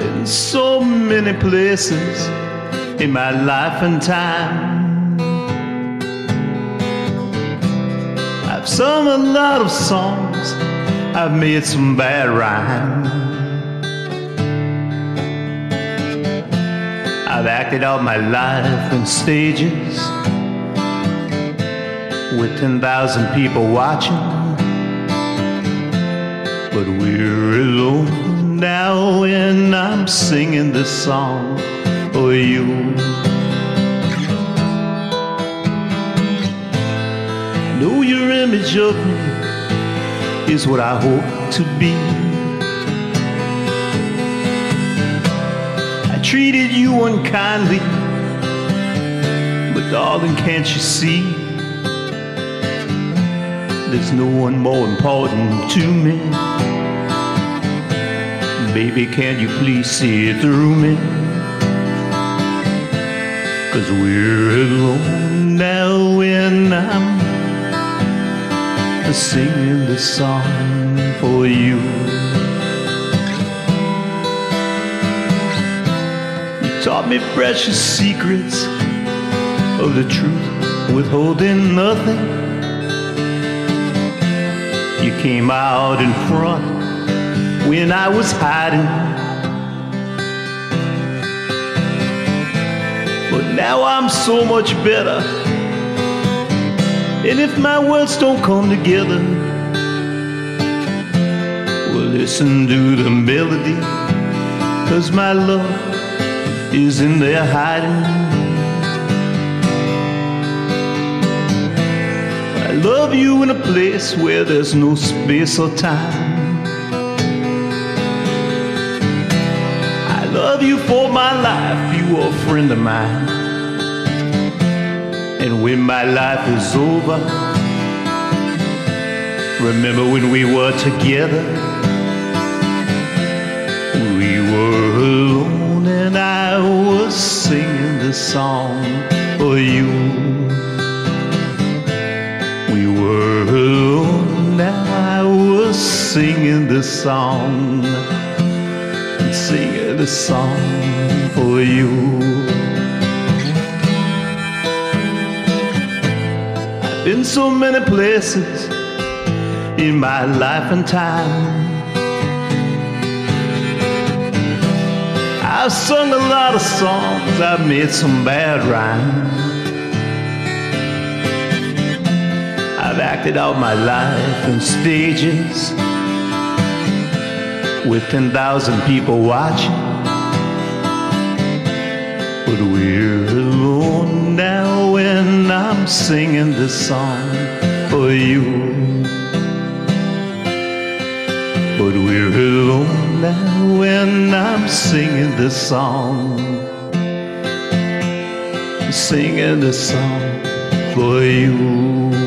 been so many places in my life and time. I've sung a lot of songs, I've made some bad rhyme. I've acted out my life on stages with 10,000 people watching, but we're alone now, and I'm singing this song for you. Know your image of me is what I hope to be. I treated you unkindly, but darling, can't you see, there's no one more important to me. Baby, can you please see it through me? 'Cause we're alone now, and I'm singing this song for you. You taught me precious secrets of the truth, withholding nothing. You came out in front when I was hiding, but now I'm so much better. And if my words don't come together, well, listen to the melody, 'cause my love is in there hiding. I love you in a place where there's no space or time. I love you for my life, you are a friend of mine. And when my life is over, remember when we were together? We were alone, and I was singing this song for you. We were alone, now I was singing this song, singing this song for you. I've been so many places in my life and time. I've sung a lot of songs, I've made some bad rhymes. I've acted out my life in stages with 10,000 people watching, but we're alone now, and I'm singing this song for you. But we're alone now, and I'm singing this song, singing this song for you.